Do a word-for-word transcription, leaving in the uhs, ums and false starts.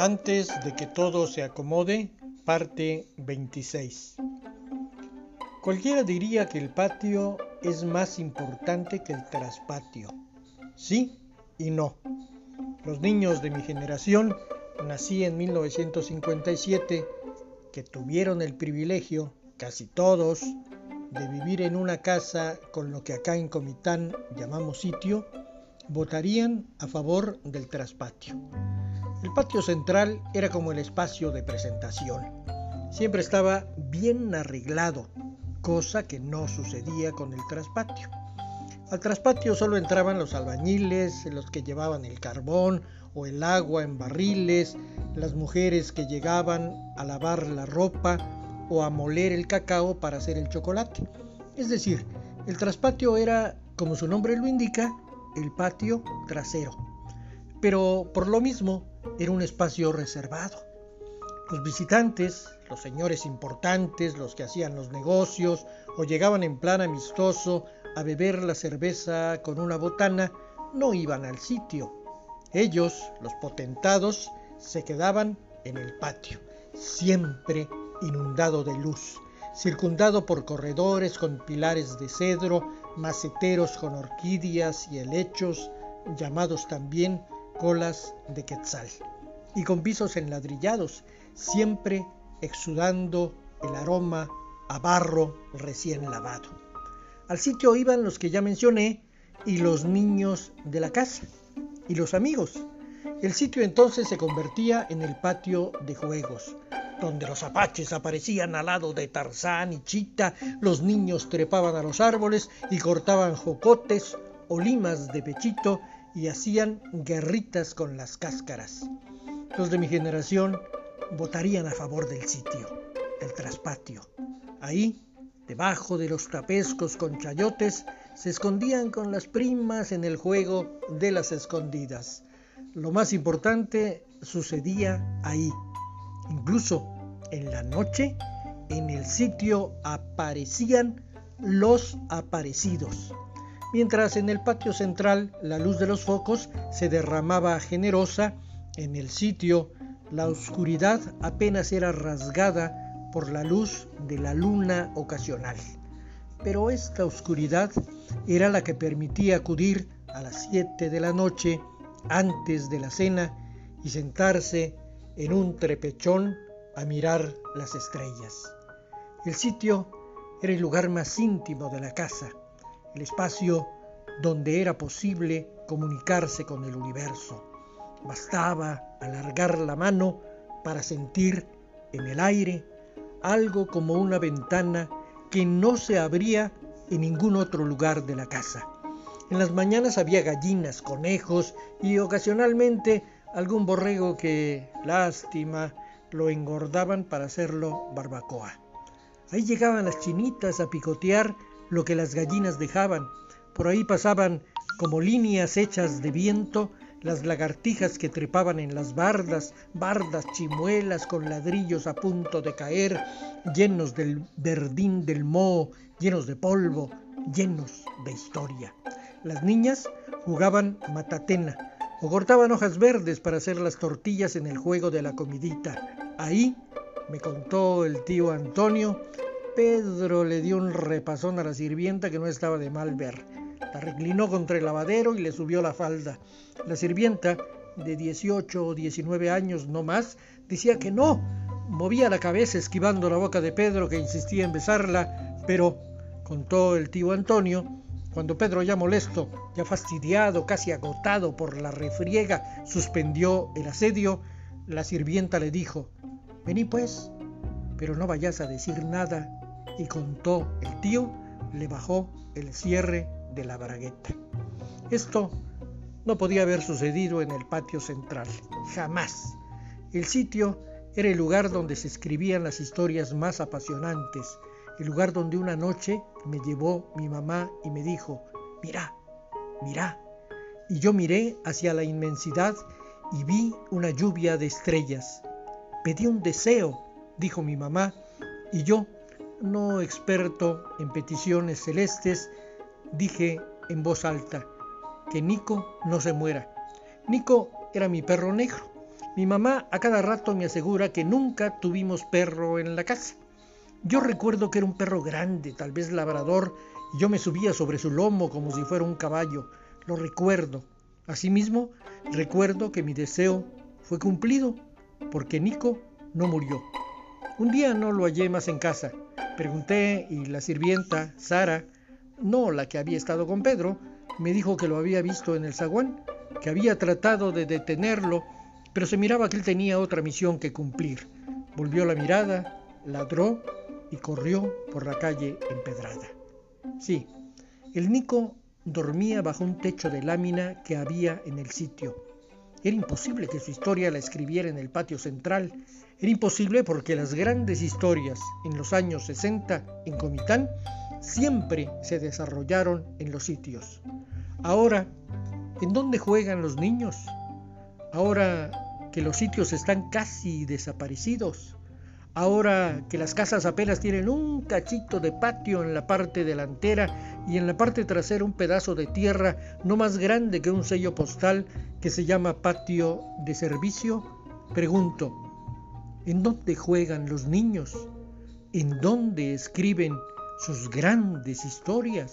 Antes de que todo se acomode, parte veintiséis. Cualquiera diría que el patio es más importante que el traspatio. Sí y no. Los niños de mi generación, nací en mil novecientos cincuenta y siete, que tuvieron el privilegio, casi todos, de vivir en una casa con lo que acá en Comitán llamamos sitio, votarían a favor del traspatio. El patio central era como el espacio de presentación. Siempre estaba bien arreglado, cosa que no sucedía con el traspatio. Al traspatio solo entraban los albañiles, los que llevaban el carbón o el agua en barriles, las mujeres que llegaban a lavar la ropa o a moler el cacao para hacer el chocolate. Es decir, el traspatio era, como su nombre lo indica, el patio trasero. Pero por lo mismo, era un espacio reservado. Los visitantes, los señores importantes, los que hacían los negocios o llegaban en plan amistoso a beber la cerveza con una botana, no iban al sitio. Ellos, los potentados, se quedaban en el patio, siempre inundado de luz, circundado por corredores con pilares de cedro, maceteros con orquídeas y helechos, llamados también colas de quetzal, y con pisos enladrillados, siempre exudando el aroma a barro recién lavado. Al sitio iban los que ya mencioné y los niños de la casa y los amigos. El sitio entonces se convertía en el patio de juegos, donde los apaches aparecían al lado de Tarzán y Chita, los niños trepaban a los árboles y cortaban jocotes o limas de pechito y hacían guerritas con las cáscaras. Los de mi generación votarían a favor del sitio, el traspatio. Ahí, debajo de los tapescos con chayotes, se escondían con las primas en el juego de las escondidas. Lo más importante sucedía ahí. Incluso en la noche, en el sitio aparecían los aparecidos. Mientras en el patio central la luz de los focos se derramaba generosa, en el sitio la oscuridad apenas era rasgada por la luz de la luna ocasional. Pero esta oscuridad era la que permitía acudir a las siete de la noche antes de la cena y sentarse en un trepechón a mirar las estrellas. El sitio era el lugar más íntimo de la casa, el espacio donde era posible comunicarse con el universo. Bastaba alargar la mano para sentir en el aire algo como una ventana que no se abría en ningún otro lugar de la casa. En las mañanas había gallinas, conejos y ocasionalmente algún borrego que, lástima, lo engordaban para hacerlo barbacoa. Ahí llegaban las chinitas a picotear lo que las gallinas dejaban. Por ahí pasaban, como líneas hechas de viento, las lagartijas que trepaban en las bardas, bardas chimuelas con ladrillos a punto de caer, llenos del verdín del moho, llenos de polvo, llenos de historia. Las niñas jugaban matatena o cortaban hojas verdes para hacer las tortillas en el juego de la comidita. Ahí, me contó el tío Antonio, Pedro le dio un repasón a la sirvienta que no estaba de mal ver. La reclinó contra el lavadero y le subió la falda. La sirvienta, de dieciocho o diecinueve años no más, decía que no. Movía la cabeza esquivando la boca de Pedro, que insistía en besarla, pero, contó el tío Antonio, cuando Pedro, ya molesto, ya fastidiado, casi agotado por la refriega, suspendió el asedio, la sirvienta le dijo: «Vení pues, pero no vayas a decir nada», y contó el tío, le bajó el cierre de la bragueta. Esto no podía haber sucedido en el patio central, jamás. El sitio era el lugar donde se escribían las historias más apasionantes, el lugar donde una noche me llevó mi mamá y me dijo: «Mirá, mirá». Y yo miré hacia la inmensidad y vi una lluvia de estrellas. «Pedí un deseo», dijo mi mamá, y yo, no experto en peticiones celestes, dije en voz alta: «Que Nico no se muera». Nico era mi perro negro, Mi mamá a cada rato me asegura que nunca tuvimos perro en la casa. Yo recuerdo que era un perro grande, tal vez labrador, y yo me subía sobre su lomo como si fuera un caballo. Lo recuerdo. Asimismo, recuerdo que mi deseo fue cumplido, porque Nico no murió. Un día no lo hallé más en casa. Pregunté y la sirvienta, Sara, no la que había estado con Pedro, me dijo que lo había visto en el zaguán, que había tratado de detenerlo, pero se miraba que él tenía otra misión que cumplir. Volvió la mirada, ladró y corrió por la calle empedrada. Sí, el Nico dormía bajo un techo de lámina que había en el sitio. Era imposible que su historia la escribiera en el patio central. Era imposible porque las grandes historias en los años sesenta en Comitán siempre se desarrollaron en los sitios. Ahora, ¿en dónde juegan los niños? Ahora que los sitios están casi desaparecidos. Ahora que las casas apenas tienen un cachito de patio en la parte delantera y en la parte trasera un pedazo de tierra no más grande que un sello postal que se llama patio de servicio, pregunto, ¿en dónde juegan los niños? ¿En dónde escriben sus grandes historias?